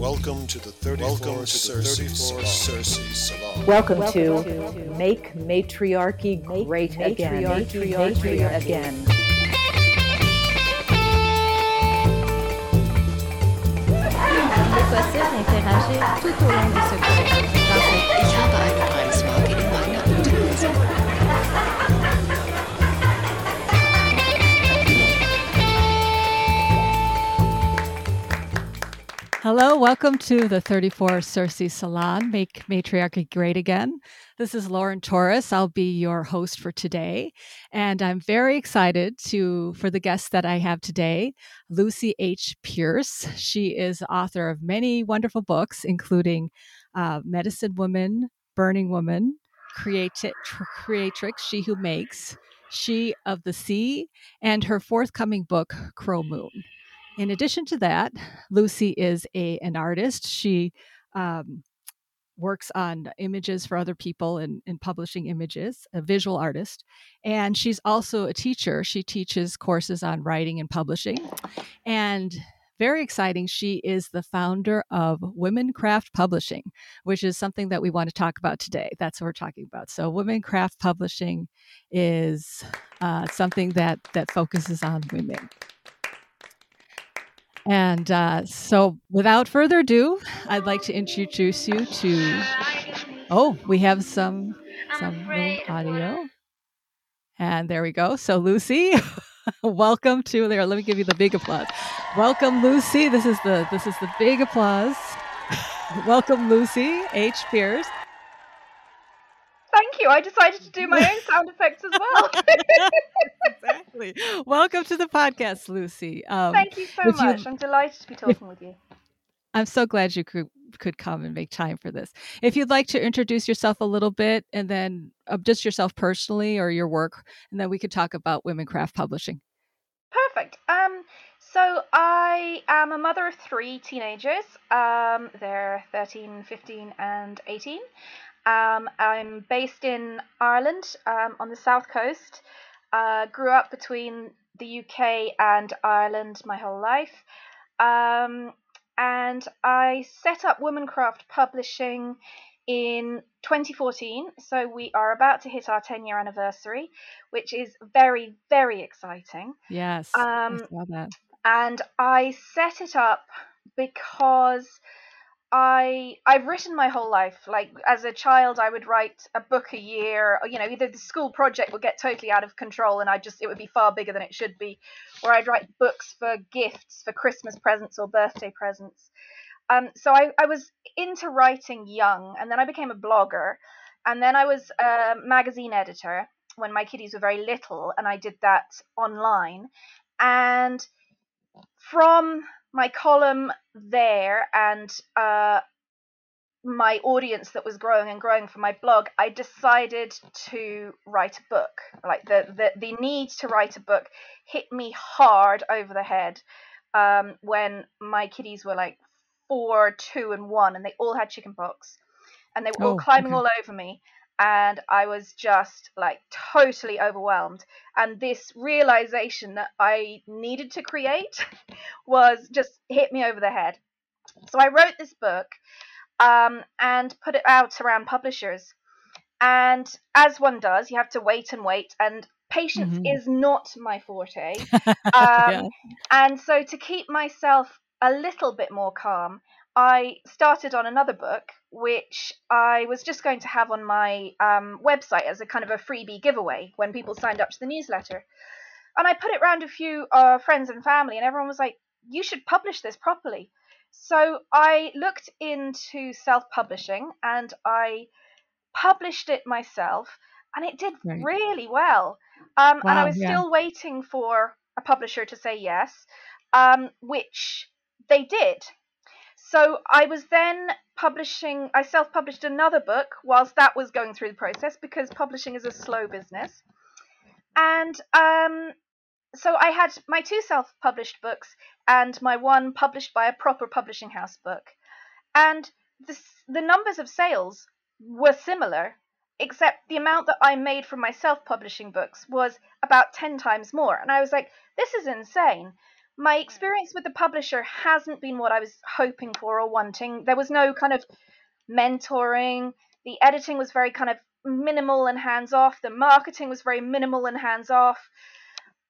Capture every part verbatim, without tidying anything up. Welcome to the thirty-fourth Circe Salon. Welcome to Make Matriarchy Great Again. Matriarchy Again. Il est possible d'interagir tout au long de ce cours. Parfait. It's not that I know I'm smart, it might not do this. Hello, welcome to the thirty-fourth Circe Salon, Make Matriarchy Great Again. This is Lauren Torres. I'll be your host for today. And I'm very excited to for the guest that I have today, Lucy H. Pearce. She is author of many wonderful books, including uh, Medicine Woman, Burning Woman, Creati- Creatrix, She Who Makes, She of the Sea, and her forthcoming book, Crow Moon. In addition to that, Lucy is a an artist. She um, works on images for other people and, and publishing images, a visual artist. And she's also a teacher. She teaches courses on writing and publishing. And very exciting, she is the founder of Womancraft Publishing, which is something that we want to talk about today. That's what we're talking about. So Womancraft Publishing is uh, something that that focuses on women. And uh, so without further ado, I'd like to introduce you to, oh, we have some, some audio. And there we go. So Lucy, welcome to there. Let me give you the big applause. Welcome, Lucy. This is the, this is the big applause. Welcome, Lucy H. Pearce. Thank you. I decided to do my own sound effects as well. Exactly. Welcome to the podcast, Lucy. Um, Thank you so much. You... I'm delighted to be talking with you. I'm so glad you could, could come and make time for this. If you'd like to introduce yourself a little bit and then uh, just yourself personally or your work, and then we could talk about Womancraft Publishing. Perfect. Um, so I am a mother of three teenagers. Um, they're thirteen, fifteen, and eighteen. Um, I'm based in Ireland um, on the south coast. Uh, grew up between the U K and Ireland my whole life, um, and I set up Womancraft Publishing in twenty fourteen. So we are about to hit our ten-year anniversary, which is very, very exciting. Yes, um, I saw that. And I set it up because I I've written my whole life. Like as a child, I would write a book a year. Or, you know, either the school project would get totally out of control, and I just it would be far bigger than it should be, or I'd write books for gifts, for Christmas presents or birthday presents. Um, so I I was into writing young, and then I became a blogger, and then I was a magazine editor when my kiddies were very little, and I did that online, and from my column there and uh, my audience that was growing and growing for my blog, I decided to write a book. Like the, the, the need to write a book hit me hard over the head um, when my kiddies were like four, two, and one, and they all had chickenpox, and they were oh, all climbing okay. all over me. And I was just like totally overwhelmed. And this realization that I needed to create was just hit me over the head. So I wrote this book um, and put it out around publishers. And as one does, you have to wait and wait. And patience mm-hmm. is not my forte. um, yeah. And so to keep myself a little bit more calm, I started on another book, which I was just going to have on my um, website as a kind of a freebie giveaway when people signed up to the newsletter. And I put it round a few uh, friends and family, and everyone was like, you should publish this properly. So I looked into self-publishing, and I published it myself, and it did right. really well. Um, wow, and I was yeah. still waiting for a publisher to say yes, um, which they did. So I was then publishing, I self-published another book whilst that was going through the process, because publishing is a slow business. And um, so I had my two self-published books and my one published by a proper publishing house book. And this, the numbers of sales were similar, except the amount that I made from my self-publishing books was about ten times more. And I was like, this is insane. my experience with the publisher hasn't been what I was hoping for or wanting. There was no kind of mentoring. The editing was very kind of minimal and hands-off. The marketing was very minimal and hands-off.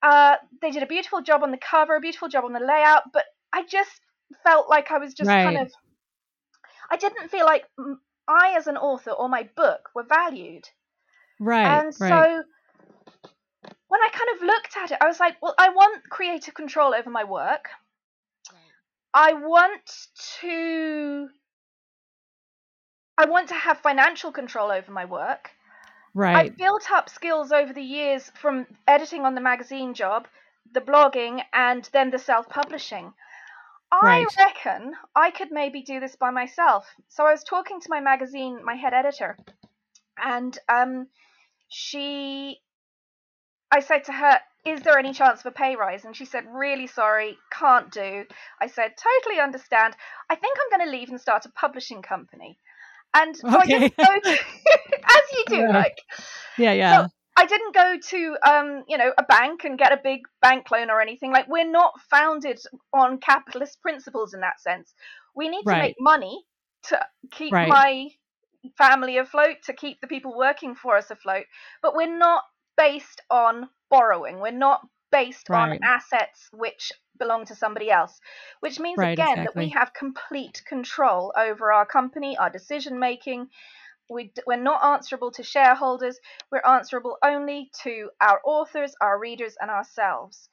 Uh, they did a beautiful job on the cover, a beautiful job on the layout, but I just felt like I was just right. kind of, I didn't feel like I as an author or my book were valued. Right. And so right. when I kind of looked at it, I was like, well, I want creative control over my work. I want to, I want to have financial control over my work. Right. I've built up skills over the years from editing on the magazine job, the blogging, and then the self-publishing. I right. reckon I could maybe do this by myself. So I was talking to my magazine, my head editor, and um, she, I said to her, is there any chance of a pay rise? And she said, really sorry, can't do. I said, totally understand. I think I'm going to leave and start a publishing company. And so okay. I didn't go to, as you do, yeah. like, yeah, yeah. So I didn't go to, um, you know, a bank and get a big bank loan or anything. Like, we're not founded on capitalist principles in that sense. We need right. to make money to keep right. my family afloat, to keep the people working for us afloat. But we're not based on borrowing. We're not based right. on assets which belong to somebody else, which means right, again exactly. that we have complete control over our company, our decision making. We, we're not answerable to shareholders. We're answerable only to our authors, our readers, and ourselves,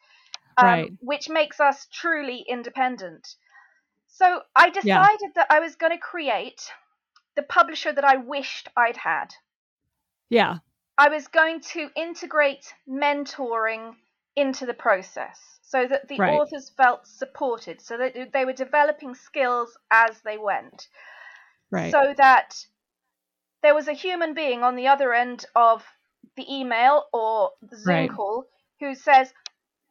um, right. which makes us truly independent. So I decided yeah. that I was going to create the publisher that I wished I'd had. Yeah. I was going to integrate mentoring into the process so that the right. authors felt supported, so that they were developing skills as they went, right. so that there was a human being on the other end of the email or the Zoom right. call who says,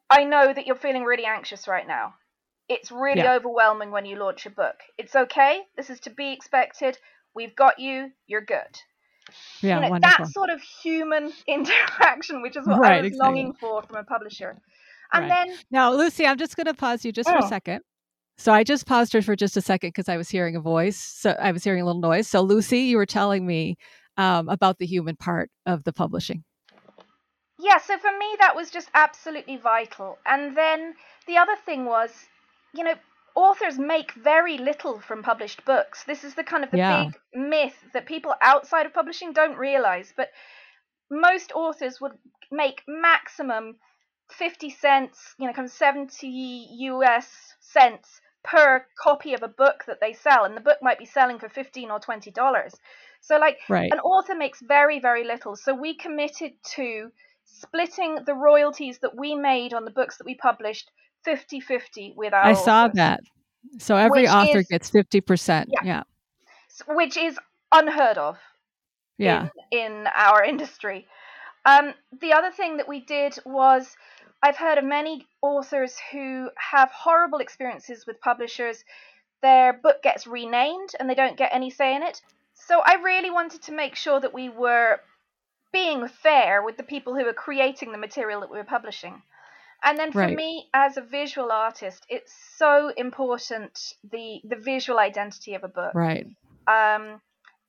I know that you're feeling really anxious right now. It's really yeah. overwhelming when you launch a book. It's okay. This is to be expected. We've got you. You're good. Yeah, you know, that sort of human interaction, which is what right, I was exactly. longing for from a publisher. And right. then now, Lucy, I'm just going to pause you just oh. for a second. So I just paused her for just a second because I was hearing a voice. So I was hearing a little noise. So Lucy, you were telling me um, about the human part of the publishing. Yeah. So for me, that was just absolutely vital. And then the other thing was, you know, authors make very little from published books. This is the kind of the yeah. big myth that people outside of publishing don't realize, but most authors would make maximum fifty cents, you know, kind of seventy U S cents per copy of a book that they sell. And the book might be selling for fifteen or twenty dollars. So like right. an author makes very, very little. So we committed to splitting the royalties that we made on the books that we published fifty-fifty with our I authors. Saw that. So every which author is, gets fifty percent. Yeah. yeah. So, which is unheard of yeah. in, in our industry. Um, the other thing that we did was, I've heard of many authors who have horrible experiences with publishers. Their book gets renamed and they don't get any say in it. So I really wanted to make sure that we were being fair with the people who are creating the material that we were publishing. And then for right. me, as a visual artist, it's so important, the, the visual identity of a book. Right. Um,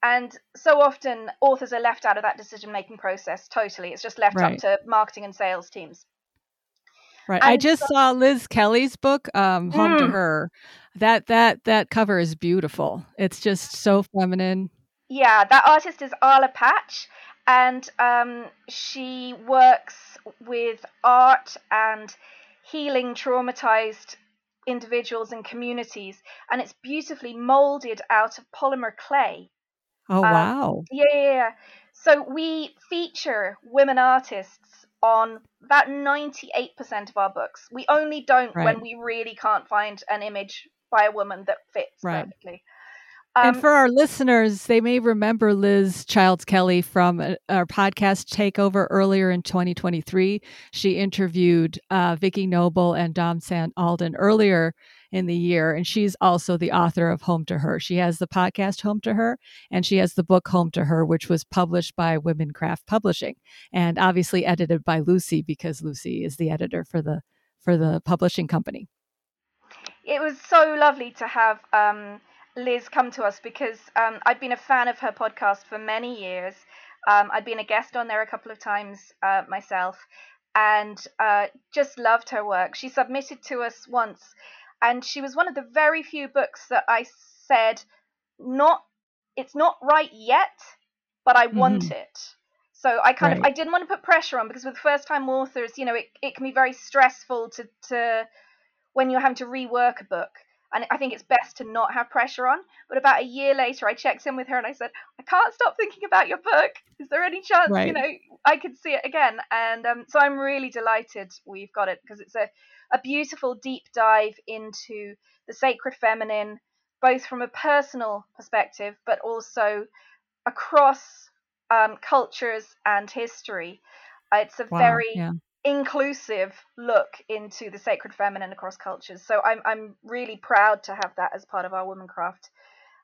and so often authors are left out of that decision-making process totally. It's just left right. up to marketing and sales teams. Right. And I just so- saw Liz Kelly's book, um, Home mm. to Her. That that that cover is beautiful. It's just so feminine. Yeah, that artist is Arla Patch. And um, she works with art and healing traumatized individuals and communities. And it's beautifully molded out of polymer clay. Oh, um, wow. Yeah, yeah. So we feature women artists on about ninety-eight percent of our books. We only don't right. when we really can't find an image by a woman that fits right. perfectly. Um, and for our listeners, they may remember Liz Childs Kelly from uh, our podcast Takeover earlier in twenty twenty-three. She interviewed uh, Vicki Noble and Dom San Alden earlier in the year. And she's also the author of Home to Her. She has the podcast Home to Her, and she has the book Home to Her, which was published by Womancraft Publishing and obviously edited by Lucy, because Lucy is the editor for the for the publishing company. it was so lovely to have um, Liz come to us, because um, I've been a fan of her podcast for many years. Um, I'd been a guest on there a couple of times uh, myself, and uh, just loved her work. She submitted to us once, and she was one of the very few books that I said, not, it's not right yet, but I mm-hmm. want it. So I kind right. of, I didn't want to put pressure on, because with first-time authors, you know, it, it can be very stressful to, to when you're having to rework a book. And I think it's best to not have pressure on. But about a year later, I checked in with her and I said, I can't stop thinking about your book. Is there any chance, right. you know, I could see it again? And um, so I'm really delighted we've got it, because it's a, a beautiful deep dive into the sacred feminine, both from a personal perspective, but also across um, cultures and history. It's a wow, very... Yeah. inclusive look into the sacred feminine across cultures. So I'm I'm really proud to have that as part of our Womancraft.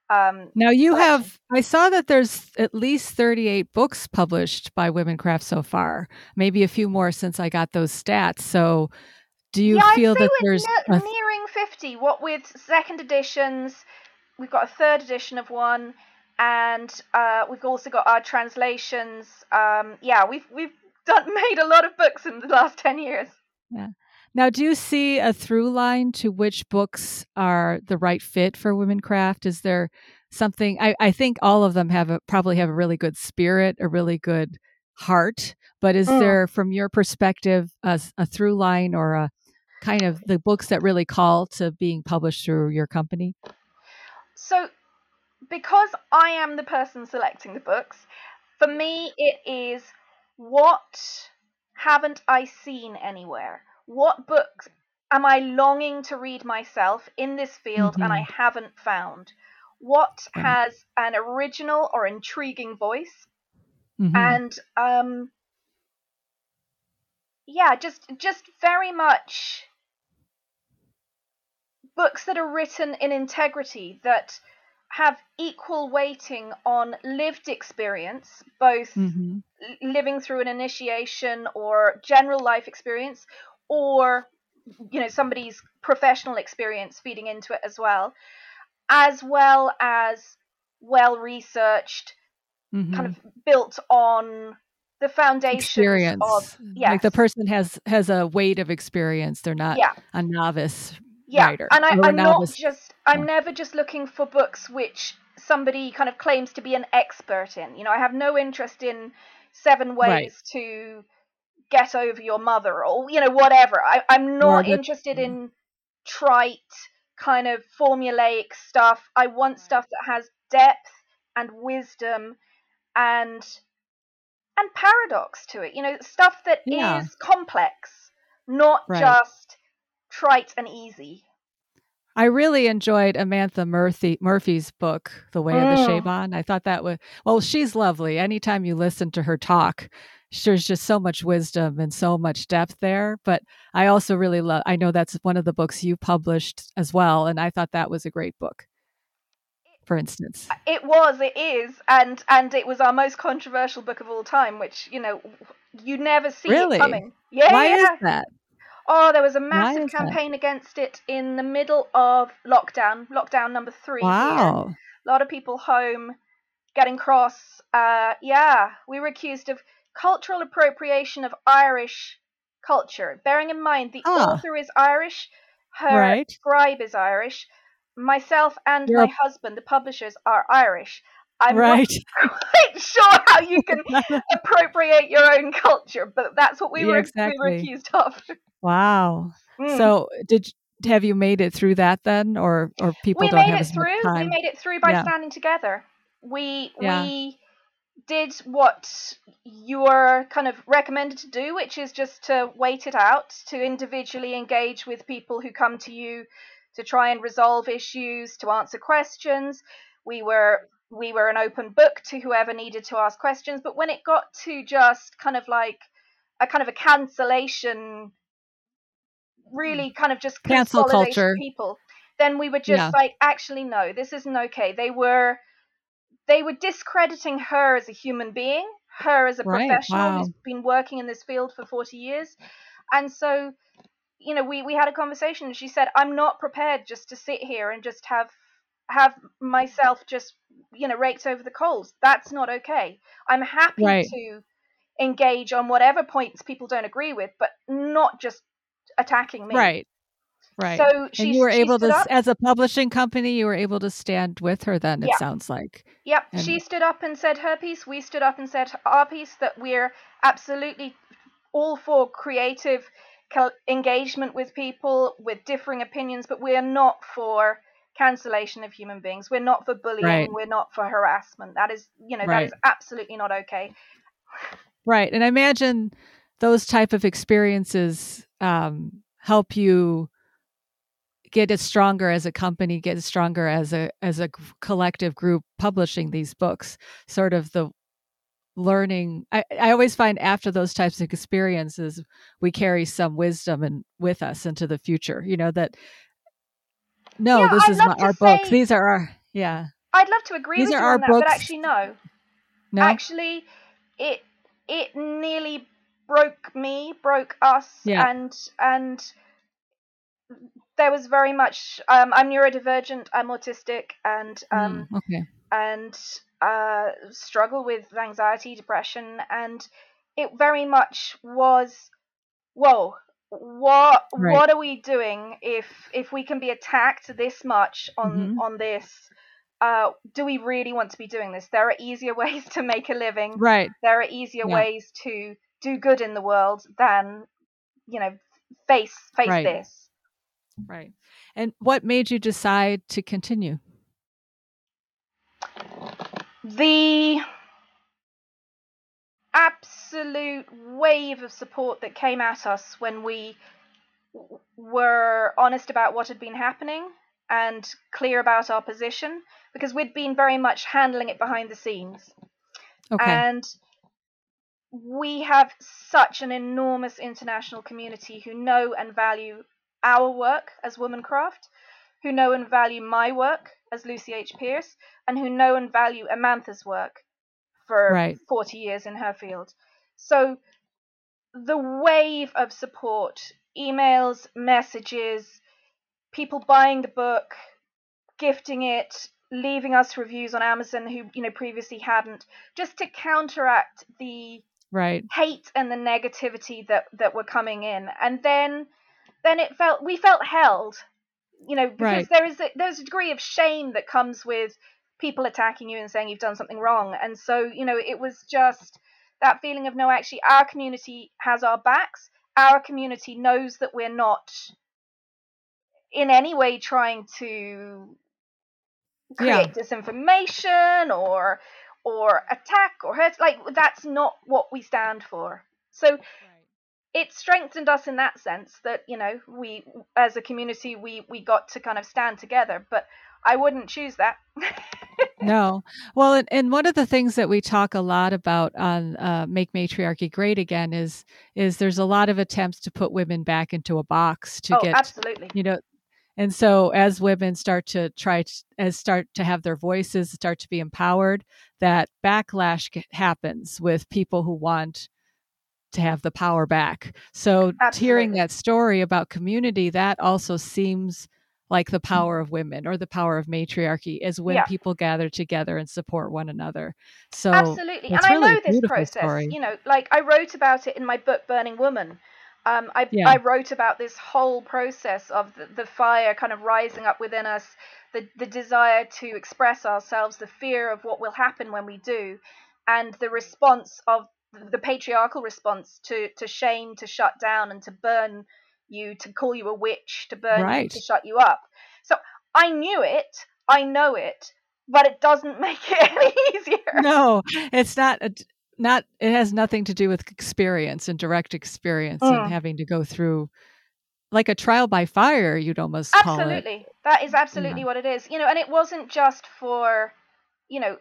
Um, now you collection. have, I saw that there's at least thirty-eight books published by Womancraft so far, maybe a few more since I got those stats. So do you yeah, feel that there's... Ne- a... nearing fifty, what with second editions, we've got a third edition of one, and uh, we've also got our translations. Um, yeah, we've we've Done, made a lot of books in the last ten years. Yeah. Now, do you see a through line to which books are the right fit for Womancraft? Is there something? I, I think all of them have a, probably have a really good spirit, a really good heart. But is mm. there, from your perspective, a, a through line or a kind of the books that really call to being published through your company? So, because I am the person selecting the books, for me, it is, what haven't I seen anywhere? What books am I longing to read myself in this field mm-hmm. and I haven't found? What has an original or intriguing voice? Mm-hmm. And um, yeah, just just very much books that are written in integrity, that have equal weighting on lived experience, both mm-hmm. living through an initiation or general life experience, or, you know, somebody's professional experience feeding into it as well, as well as well-researched, mm-hmm. kind of built on the foundation experience. Of, yes. Like the person has, has a weight of experience. They're not yeah. a novice. Yeah, writer. And I, I'm novice. not just, I'm yeah. never just looking for books which somebody kind of claims to be an expert in. You know, I have no interest in seven ways right. to get over your mother, or, you know, whatever. I, I'm not yeah, interested yeah. in trite kind of formulaic stuff. I want stuff that has depth and wisdom and, and paradox to it. You know, stuff that yeah. is complex, not right. just trite and easy. I really enjoyed Amantha Murphy Murphy's book, The Way mm. of the Chabon. I thought that was, well, she's lovely. Anytime you listen to her talk, there's just so much wisdom and so much depth there. But I also really love, I know that's one of the books you published as well. And I thought that was a great book, for instance. It was, it is. And, and it was our most controversial book of all time, which, you know, you never see really? it coming. Yeah, Why yeah. is that? Oh, there was a massive campaign that? against it in the middle of lockdown, lockdown number three. Wow. Here. A lot of people home, getting cross. Uh, yeah, we were accused of cultural appropriation of Irish culture. Bearing in mind, the oh. author is Irish, her right. scribe is Irish, myself and yep. my husband, the publishers, are Irish. I'm right. not quite sure how you can appropriate your own culture, but that's what we, yeah, were, exactly. we were accused of. Wow. Mm. So did have you made it through that then, or or people we don't made have it as through. Much time? We made it through by yeah. standing together. We yeah. we did what you are kind of recommended to do, which is just to wait it out, to individually engage with people who come to you to try and resolve issues, to answer questions. We were we were an open book to whoever needed to ask questions, but when it got to just kind of like a kind of a cancellation really kind of just cancel culture people, then we were just yeah. like, actually, no, this isn't okay. They were, they were discrediting her as a human being, her as a right. professional wow. who's been working in this field for forty years. And so you know, we, we had a conversation and she said, I'm not prepared just to sit here and just have have myself just, you know, raked over the coals. That's not okay. I'm happy right. to engage on whatever points people don't agree with, but not just attacking me. Right. Right. So she, and you were she able to, up. as a publishing company, you were able to stand with her then, it yeah. sounds like. Yep. And she stood up and said her piece. We stood up and said our piece, that we're absolutely all for creative engagement with people with differing opinions, but we're not for cancellation of human beings. We're not for bullying. Right. We're not for harassment. That is, you know, right. that is absolutely not okay. Right. And I imagine those type of experiences um, help you get it stronger as a company, get stronger as a as a collective group publishing these books, sort of the learning. I, I always find after those types of experiences, we carry some wisdom and with us into the future, you know, that, no, yeah, this I'd is not our say, books. These are our, yeah. I'd love to agree these with are you our on that, books. But actually, no. No? Actually, it it nearly broke me, broke us, yeah. and and... there was very much, um, I'm neurodivergent, I'm autistic, and um, mm, okay. and uh, struggle with anxiety, depression, and it very much was, whoa, what right. what are we doing if if we can be attacked this much on, mm-hmm. on this? Uh, do we really want to be doing this? There are easier ways to make a living. Right. There are easier yeah. ways to do good in the world than, you know, face face right. this. Right. And what made you decide to continue? The absolute wave of support that came at us when we were honest about what had been happening and clear about our position, because we'd been very much handling it behind the scenes. Okay. And we have such an enormous international community who know and value our work as Womancraft, who know and value my work as Lucy H. Pearce, and who know and value Amantha's work for right. forty years in her field. So the wave of support, emails, messages, people buying the book, gifting it, leaving us reviews on Amazon who, you know, previously hadn't, just to counteract the right. hate and the negativity that, that were coming in. And then then it felt, we felt held, you know, because right. there is a, there's a degree of shame that comes with people attacking you and saying you've done something wrong. And so, you know, it was just that feeling of, no, actually our community has our backs. Our community knows that we're not in any way trying to create yeah. disinformation or, or attack or hurt. Like, that's not what we stand for. So it strengthened us in that sense that, you know, we, as a community, we, we got to kind of stand together, but I wouldn't choose that. No. Well, and, and one of the things that we talk a lot about on uh, Make Matriarchy Great Again is, is there's a lot of attempts to put women back into a box to oh, get, absolutely. you know, and so as women start to try to, as start to have their voices, start to be empowered, that backlash happens with people who want to have the power back. So Absolutely. hearing that story about community, that also seems like the power of women or the power of matriarchy is when yeah. people gather together and support one another. So Absolutely. And really I know this process, story. you know, like I wrote about it in my book, Burning Woman. Um, I, yeah. I wrote about this whole process of the, the fire kind of rising up within us, the, the desire to express ourselves, the fear of what will happen when we do, and the response of the patriarchal response to, to shame, to shut down and to burn you, to call you a witch, to burn right. you, to shut you up. So I knew it, I know it, but it doesn't make it any easier. No, it's not, a, not. It has nothing to do with experience and direct experience mm. and having to go through like a trial by fire, you'd almost absolutely. call it. Absolutely. That is absolutely yeah. what it is. You know, and it wasn't just for, you know,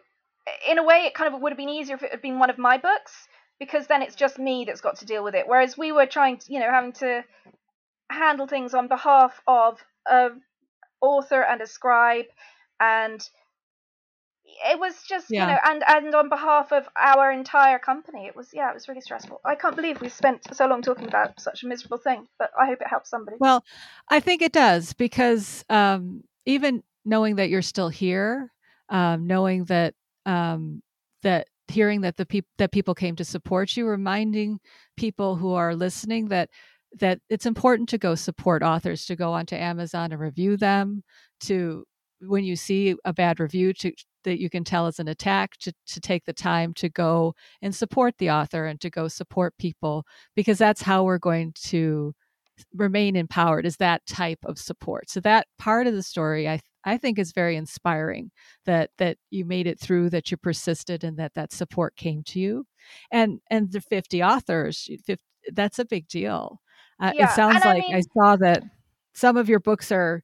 in a way it kind of would have been easier if it had been one of my books, because then it's just me that's got to deal with it. Whereas we were trying to, you know, having to handle things on behalf of an author and a scribe and, it was just, yeah. you know, and, and on behalf of our entire company, it was, yeah, it was really stressful. I can't believe we spent so long talking about such a miserable thing, but I hope it helps somebody. Well, I think it does, because um, even knowing that you're still here, um, knowing that, um, that hearing that the people, that people came to support you, reminding people who are listening that, that it's important to go support authors, to go onto Amazon and review them, to, when you see a bad review to, that you can tell is an attack, to, to take the time to go and support the author and to go support people, because that's how we're going to remain empowered, is that type of support. So that part of the story, I I think, is very inspiring, that that you made it through, that you persisted, and that that support came to you. And and the fifty authors, fifty, that's a big deal. Uh, yeah. It sounds and like I, mean, I saw that some of your books are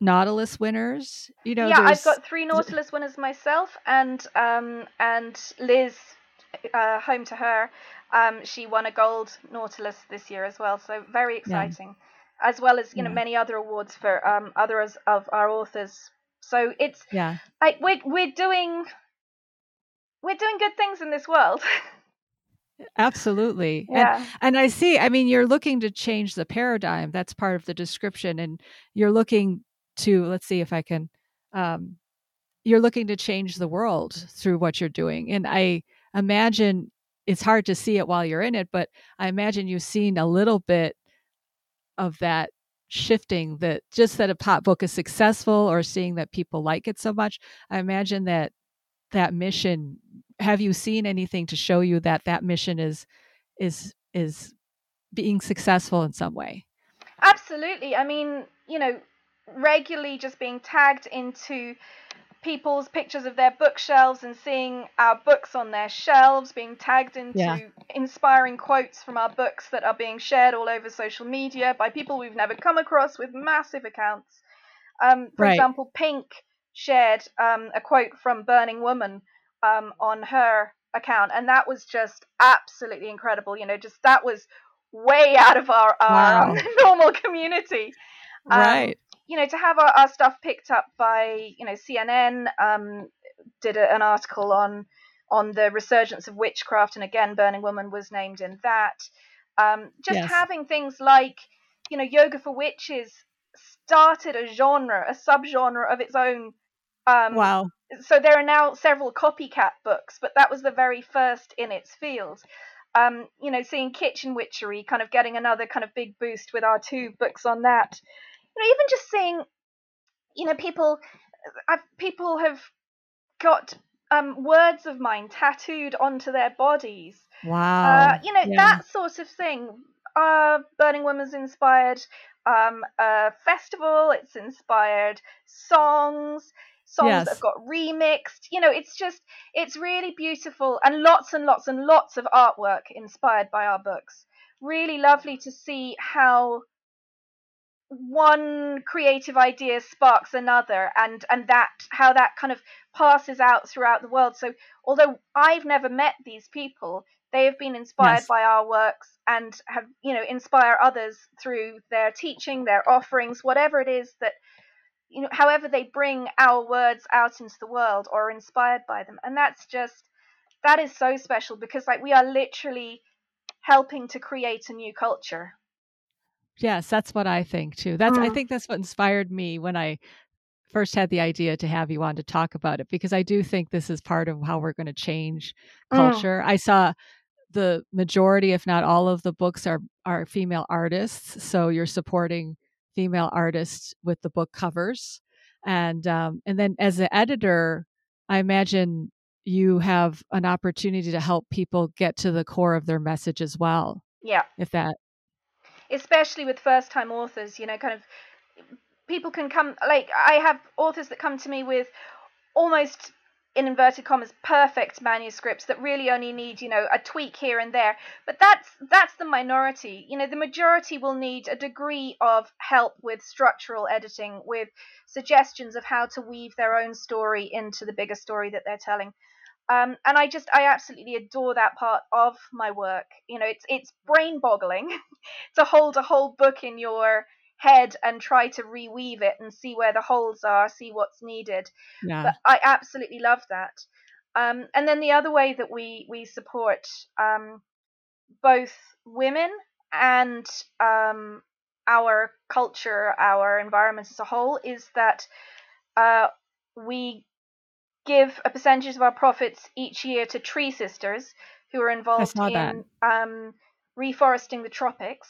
Nautilus winners, you know. Yeah, I've got three Nautilus winners myself, and um, and Liz, uh, Home to Her, um, she won a gold Nautilus this year as well. So very exciting, yeah. as well as you yeah. know many other awards for um, others of our authors. So it's yeah, like we're we're doing we're doing good things in this world. Absolutely. Yeah. And, and I see. I mean, you're looking to change the paradigm. That's part of the description, and you're looking. to let's see if I can, um, you're looking to change the world through what you're doing. And I imagine it's hard to see it while you're in it, but I imagine you've seen a little bit of that shifting, that just that a pop book is successful or seeing that people like it so much. I imagine that that mission, have you seen anything to show you that that mission is, is, is being successful in some way? Absolutely. I mean, you know, regularly just being tagged into people's pictures of their bookshelves and seeing our books on their shelves, being tagged into yeah. inspiring quotes from our books that are being shared all over social media by people we've never come across with massive accounts. Um, for right. example, Pink shared um, a quote from Burning Woman um, on her account, and that was just absolutely incredible. You know, just that was way out of our, our wow. normal community. Um, right. You know, to have our, our stuff picked up by, you know, C N N um, did a, an article on on the resurgence of witchcraft. And again, Burning Woman was named in that. Um, just yes. having things like, you know, Yoga for Witches started a genre, a subgenre of its own. Um, wow. So there are now several copycat books, but that was the very first in its field. Um, you know, seeing Kitchen Witchery kind of getting another kind of big boost with our two books on that. You know, even just seeing, you know, people, I've, people have got um, words of mine tattooed onto their bodies. Wow. Uh, you know, yeah. that sort of thing. Uh, Burning Woman's inspired um, a festival. It's inspired songs, songs yes. that have got remixed. You know, it's just, it's really beautiful. And lots and lots and lots of artwork inspired by our books. Really lovely to see how one creative idea sparks another, and and that how that kind of passes out throughout the world. So although I've never met these people, they have been inspired yes. by our works and have, you know, inspire others through their teaching, their offerings, whatever it is that, you know, however they bring our words out into the world or are inspired by them. And that's just, that is so special, because like we are literally helping to create a new culture. Yes, that's what I think too. That's mm. I think that's what inspired me when I first had the idea to have you on to talk about it, because I do think this is part of how we're going to change culture. Mm. I saw the majority, if not all of the books are are female artists. So you're supporting female artists with the book covers. And um, and then as an editor, I imagine you have an opportunity to help people get to the core of their message as well. Yeah. If that Especially with first-time authors, you know, kind of people can come, like I have authors that come to me with almost, in inverted commas, perfect manuscripts that really only need, you know, a tweak here and there. But that's that's the minority. You know, the majority will need a degree of help with structural editing, with suggestions of how to weave their own story into the bigger story that they're telling. Um, and I just, I absolutely adore that part of my work. You know, it's it's brain boggling to hold a whole book in your head and try to reweave it and see where the holes are, see what's needed. Yeah. But I absolutely love that. Um, and then the other way that we, we support um, both women and um, our culture, our environment as a whole, is that uh, we give a percentage of our profits each year to Tree Sisters, who are involved in um, reforesting the tropics.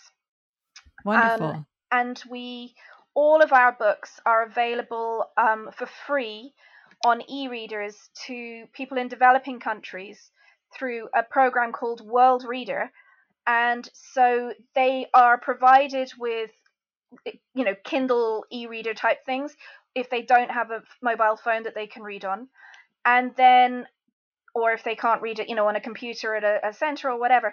Wonderful. Um, and we, all of our books are available um, for free on e-readers to people in developing countries through a program called World Reader. And so they are provided with, you know, Kindle e-reader type things if they don't have a mobile phone that they can read on. And then, or if they can't read it, you know, on a computer at a, a center or whatever.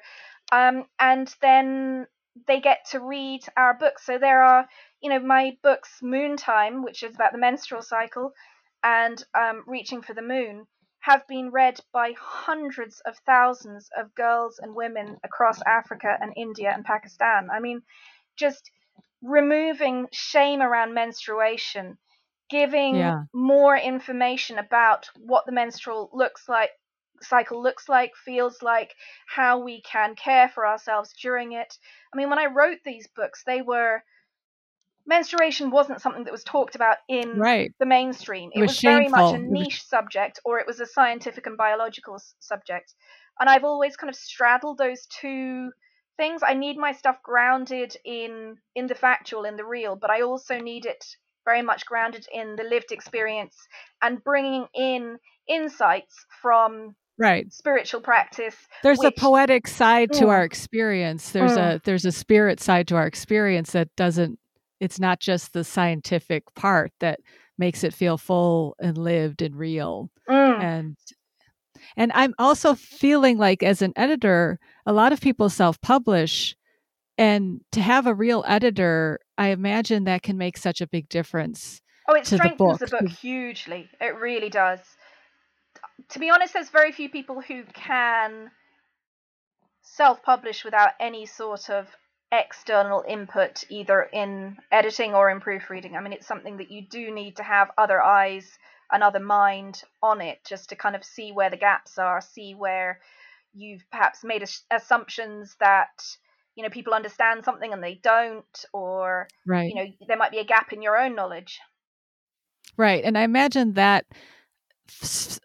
Um, and then they get to read our books. So there are, you know, my books, Moontime, which is about the menstrual cycle, and um, Reaching for the Moon, have been read by hundreds of thousands of girls and women across Africa and India and Pakistan. I mean, just removing shame around menstruation, giving yeah. more information about what the menstrual looks like, cycle looks like, feels like, how we can care for ourselves during it. I mean, when I wrote these books, they were, menstruation wasn't something that was talked about in right. the mainstream. It, it was, was very much a niche was... subject, or it was a scientific and biological s- subject. And I've always kind of straddled those two things. I need my stuff grounded in, in the factual, in the real, but I also need it very much grounded in the lived experience and bringing in insights from right. spiritual practice. There's which... a poetic side mm. to our experience. There's mm. a there's a spirit side to our experience that doesn't, it's not just the scientific part that makes it feel full and lived and real. Mm. And and I'm also feeling like, as an editor, a lot of people self-publish, and to have a real editor, I imagine that can make such a big difference. Oh, it strengthens the book. the book hugely. It really does. To be honest, there's very few people who can self-publish without any sort of external input, either in editing or in proofreading. I mean, it's something that you do need to have other eyes, another mind on it, just to kind of see where the gaps are, see where you've perhaps made as- assumptions that, you know, people understand something and they don't, or, right. you know, there might be a gap in your own knowledge. Right. And I imagine that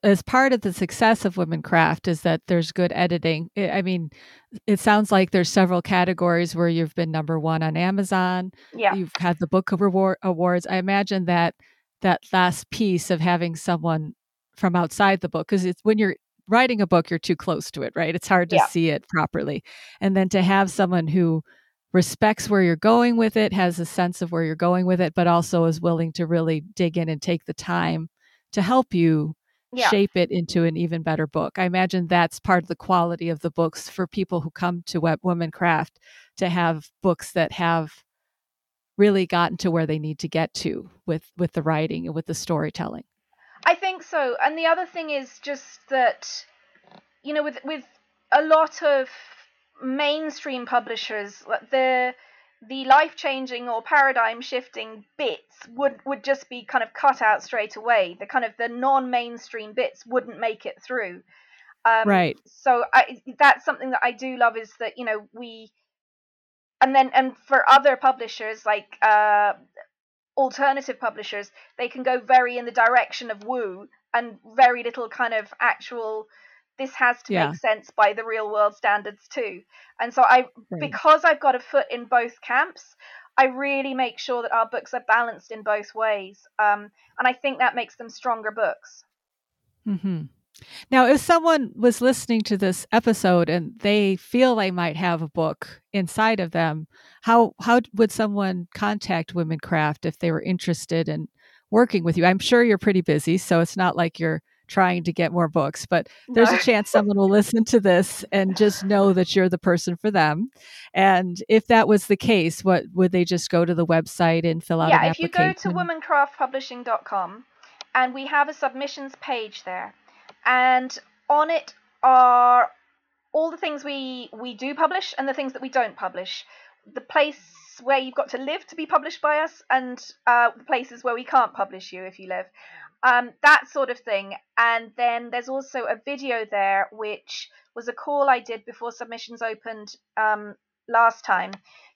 as part of the success of Womancraft is that there's good editing. I mean, it sounds like there's several categories where you've been number one on Amazon. Yeah. You've had the book reward awards. I imagine that that last piece of having someone from outside the book, because it's when you're writing a book, you're too close to it, right? It's hard to yeah. see it properly. And then to have someone who respects where you're going with it, has a sense of where you're going with it, but also is willing to really dig in and take the time to help you yeah. shape it into an even better book. I imagine that's part of the quality of the books for people who come to Womancraft, to have books that have really gotten to where they need to get to with, with the writing and with the storytelling. I think so. And the other thing is just that, you know, with with a lot of mainstream publishers, the the life-changing or paradigm-shifting bits would, would just be kind of cut out straight away. The kind of the non-mainstream bits wouldn't make it through. Um, right. So I, that's something that I do love, is that, you know, we... And then and for other publishers, like uh, alternative publishers, they can go very in the direction of woo and very little kind of actual... This has to yeah. make sense by the real world standards too. And so I, right. because I've got a foot in both camps, I really make sure that our books are balanced in both ways. Um, and I think that makes them stronger books. Mm-hmm. Now, if someone was listening to this episode and they feel they might have a book inside of them, how, how would someone contact Womancraft if they were interested in working with you? I'm sure you're pretty busy, so it's not like you're trying to get more books, but there's a chance someone will listen to this and just know that you're the person for them. And if that was the case, what would they just go to the website and fill out yeah, an application? Yeah, if you go to womancraft publishing dot com, and we have a submissions page there, and on it are all the things we we do publish and the things that we don't publish. The place place where you've got to live to be published by us, and uh, places where we can't publish you if you live, um, that sort of thing. And then there's also a video there, which was a call I did before submissions opened um, last time,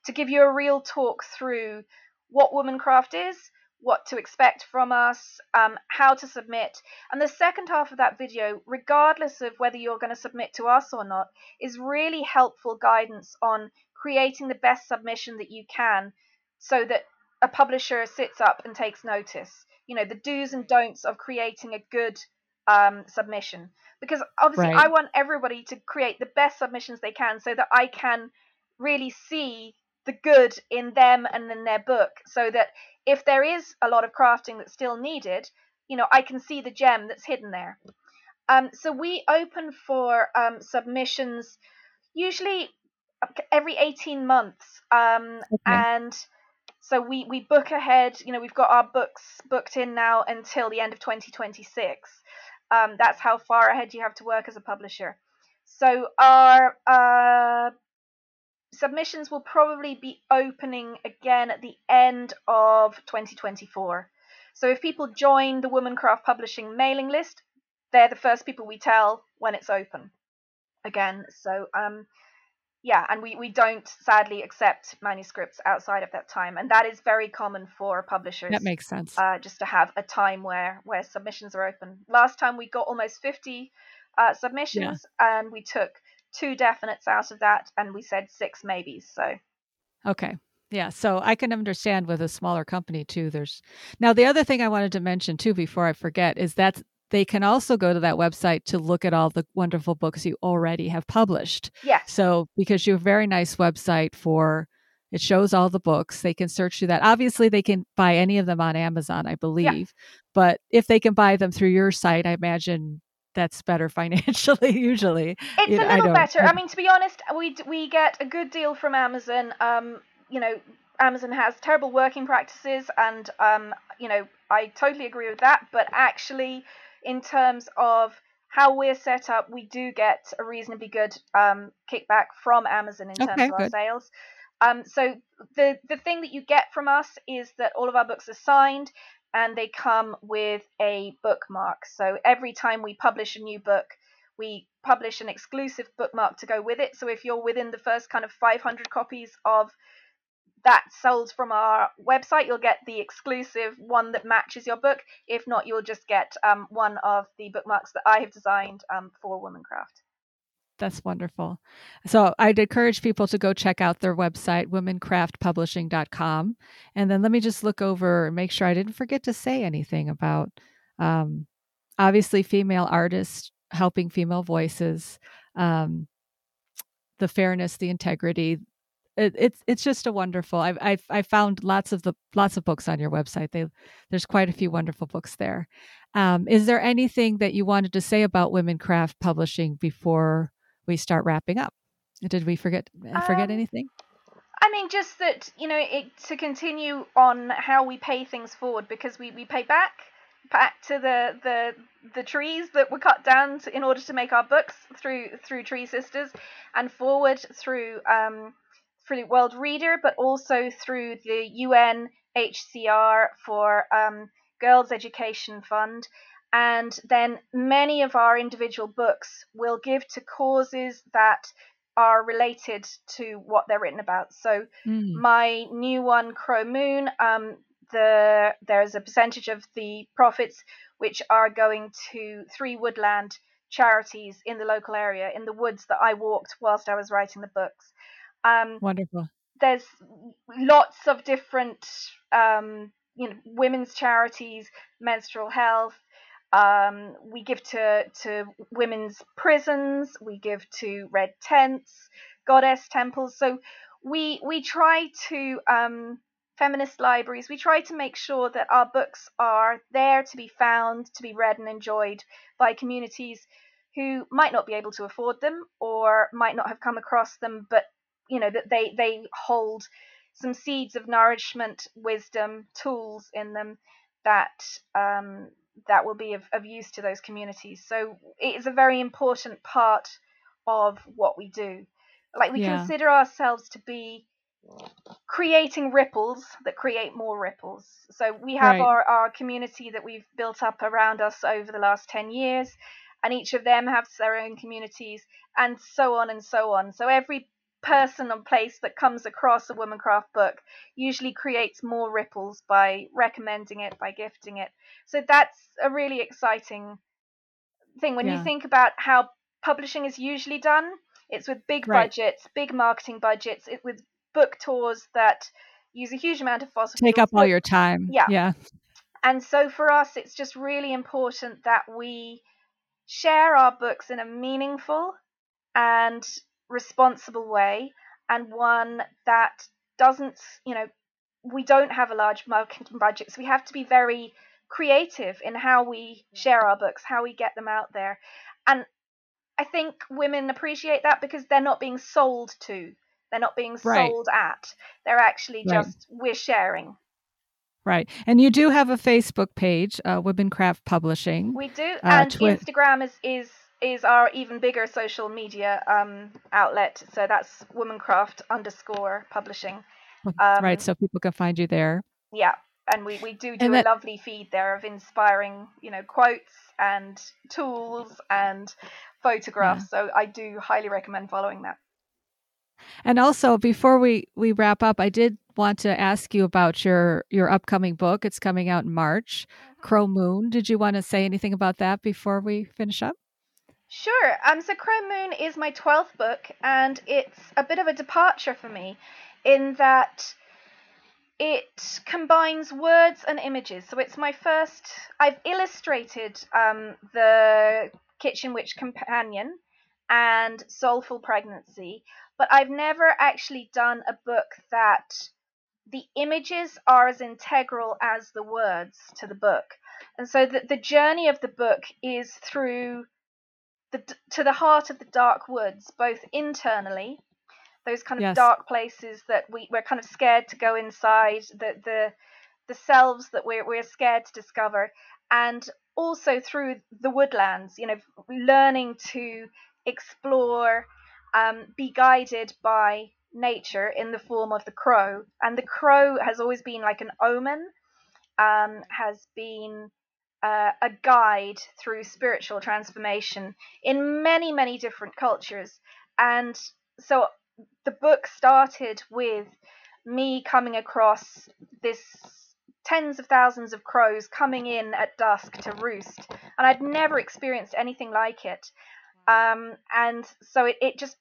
to give you a real talk through what Womancraft is, what to expect from us, um, how to submit. And the second half of that video, regardless of whether you're going to submit to us or not, is really helpful guidance on creating the best submission that you can, so that a publisher sits up and takes notice. You know, the do's and don'ts of creating a good um, submission. Because obviously right. I want everybody to create the best submissions they can, so that I can really see the good in them and in their book, so that if there is a lot of crafting that's still needed, you know, I can see the gem that's hidden there. Um, so we open for um, submissions usually every eighteen months. Um, okay. And so we, we book ahead. You know, we've got our books booked in now until the end of twenty twenty-six. Um, that's how far ahead you have to work as a publisher. So our uh, submissions will probably be opening again at the end of twenty twenty-four. So if people join the Womancraft Publishing mailing list, they're the first people we tell when it's open again. So um, yeah, and we, we don't sadly accept manuscripts outside of that time. And that is very common for publishers. That makes sense. Uh, just to have a time where, where submissions are open. Last time we got almost fifty uh, submissions, yeah. and we took two definites out of that, and we said six maybes. So okay, yeah, so I can understand with a smaller company too. There's now the other thing I wanted to mention too before I forget is that they can also go to that website to look at all the wonderful books you already have published. Yeah. So because you have a very nice website for it, shows all the books. They can search through that. Obviously, they can buy any of them on Amazon, I believe. Yeah. But if they can buy them through your site, I imagine that's better financially. Usually it's you know, a little I better. I mean, to be honest, we we get a good deal from Amazon. Um, you know, Amazon has terrible working practices, and um, you know, I totally agree with that. But actually, in terms of how we're set up, we do get a reasonably good um kickback from Amazon in okay, terms of good. our sales. Um, so the the thing that you get from us is that all of our books are signed. And they come with a bookmark. So every time we publish a new book, we publish an exclusive bookmark to go with it. So if you're within the first kind of five hundred copies of that sold from our website, you'll get the exclusive one that matches your book. If not, you'll just get um, one of the bookmarks that I have designed um, for Womancraft. That's wonderful. So I'd encourage people to go check out their website, womancraft publishing dot com. And then let me just look over and make sure I didn't forget to say anything about, um, obviously, female artists, helping female voices, um, the fairness, the integrity. It, it's it's just a wonderful. I've I've I found lots of the lots of books on your website. They, there's quite a few wonderful books there. Um, is there anything that you wanted to say about Womancraft Publishing before we start wrapping up? Did we forget forget um, anything? I mean, just that, you know, it, to continue on how we pay things forward, because we, we pay back back to the, the the trees that were cut down to, in order to make our books through through Tree Sisters, and forward through um through World Reader, but also through the U N H C R for um, Girls Education Fund. And then many of our individual books will give to causes that are related to what they're written about. So mm. my new one, Crow Moon, um, the there's a percentage of the profits which are going to three woodland charities in the local area, in the woods that I walked whilst I was writing the books. Um, Wonderful. There's lots of different, um, you know, women's charities, menstrual health. Um, we give to, to women's prisons, we give to red tents, goddess temples. So we we try to, um, feminist libraries, we try to make sure that our books are there to be found, to be read and enjoyed by communities who might not be able to afford them or might not have come across them, but, you know, that they, they hold some seeds of nourishment, wisdom, tools in them that... Um, that will be of, of use to those communities. So it is a very important part of what we do. Like we yeah. consider ourselves to be creating ripples that create more ripples. So we have right. our, our community that we've built up around us over the last ten years, and each of them have their own communities, and so on and so on. So every person and place that comes across a Womancraft book usually creates more ripples by recommending it, by gifting it. So that's a really exciting thing when yeah. you think about how publishing is usually done. It's with big right. budgets, big marketing budgets, it with book tours that use a huge amount of fossil fuels. Take up all your time. Yeah. yeah. And so for us, it's just really important that we share our books in a meaningful and responsible way, and one that doesn't, you know, we don't have a large marketing budget, so we have to be very creative in how we share our books, how we get them out there. And I think women appreciate that because they're not being sold to, they're not being right. sold at, they're actually right. just, we're sharing. Right. And you do have a Facebook page, uh, Womancraft Publishing. We do. Uh, and twi- Instagram is, is is our even bigger social media um, outlet. So that's Womancraft underscore publishing. Um, right. So people can find you there. Yeah. And we, we do do and that- a lovely feed there of inspiring, you know, quotes and tools and photographs. Yeah. So I do highly recommend following that. And also, before we, we wrap up, I did want to ask you about your, your upcoming book. It's coming out in March, Crow Moon. Did you want to say anything about that before we finish up? Sure. Um, so Crow Moon is my twelfth book, and it's a bit of a departure for me in that it combines words and images. So it's my first, I've illustrated um, the Kitchen Witch Companion and Soulful Pregnancy, but I've never actually done a book that the images are as integral as the words to the book. And so the, the journey of the book is through the to the heart of the dark woods, both internally, those kind of yes. dark places that we, we're kind of scared to go inside, the the, the selves that we're, we're scared to discover, and also through the woodlands, you know, learning to explore, um, be guided by nature in the form of the crow. And the crow has always been like an omen, um, has been uh, a guide through spiritual transformation in many, many different cultures. And so the book started with me coming across this tens of thousands of crows coming in at dusk to roost. And I'd never experienced anything like it. Um, and so it, it just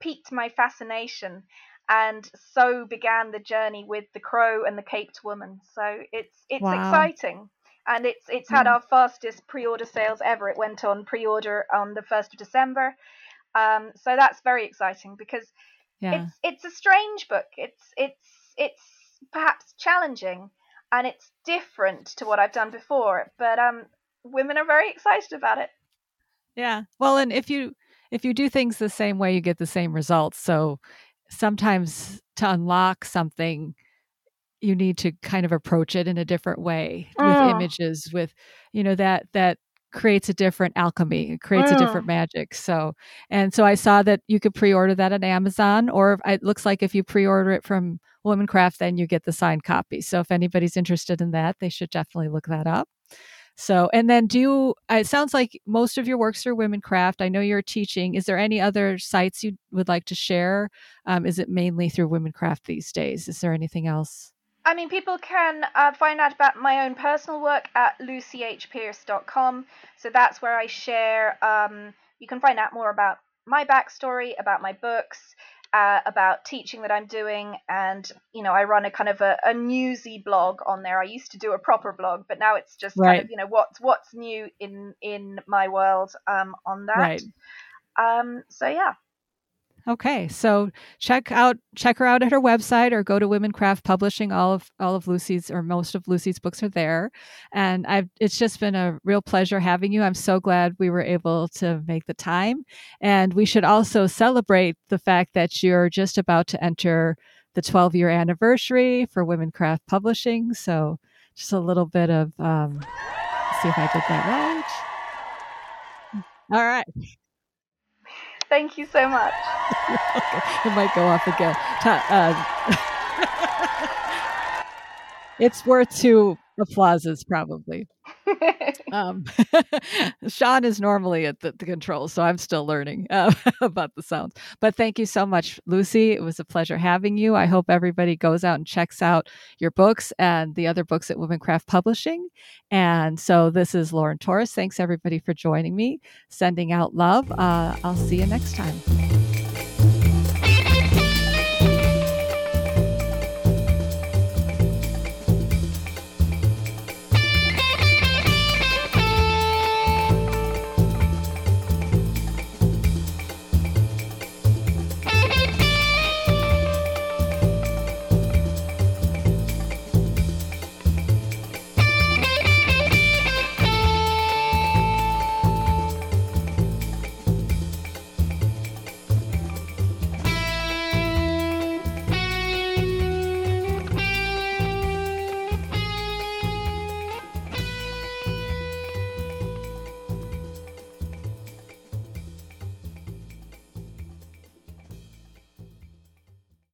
piqued my fascination, and so began the journey with the crow and the caped woman. So it's it's wow. exciting, and it's it's had mm. our fastest pre-order sales ever. It went on pre-order on the first of December, um, so that's very exciting because yeah. it's it's a strange book. It's it's it's perhaps challenging, and it's different to what I've done before. But um, women are very excited about it. Yeah. Well, and if you if you do things the same way, you get the same results. So sometimes to unlock something, you need to kind of approach it in a different way mm. with images, with, you know, that that creates a different alchemy. It creates mm. a different magic. So and so I saw that you could pre-order that on Amazon, or it looks like if you pre-order it from Womancraft, then you get the signed copy. So if anybody's interested in that, they should definitely look that up. So, and then do you, it sounds like most of your work's through Womancraft. I know you're teaching. Is there any other sites you would like to share? Um, is it mainly through Womancraft these days? Is there anything else? I mean, people can uh, find out about my own personal work at lucy h pearce dot com. So that's where I share, um, you can find out more about my backstory, about my books, uh, about teaching that I'm doing. And, you know, I run a kind of a, a newsy blog on there. I used to do a proper blog, but now it's just right. kind of, you know, what's, what's new in, in my world, um, on that. Right. Um, so yeah. Okay. So check out, check her out at her website, or go to Womancraft Publishing. All of, all of Lucy's, or most of Lucy's books are there. And I've, it's just been a real pleasure having you. I'm so glad we were able to make the time. And we should also celebrate the fact that you're just about to enter the twelve year anniversary for Womancraft Publishing. So just a little bit of, um, see if I did that right. All right. Thank you so much. It might go off again. Ta- uh, It's worth two applauses, probably. um, Sean is normally at the, the controls, so I'm still learning uh, about the sounds. But thank you so much, Lucy. It was a pleasure having you. I hope everybody goes out and checks out your books and the other books at Womancraft Publishing. And so this is Lauren Torres. Thanks, everybody, for joining me. Sending out love. Uh, I'll see you next time.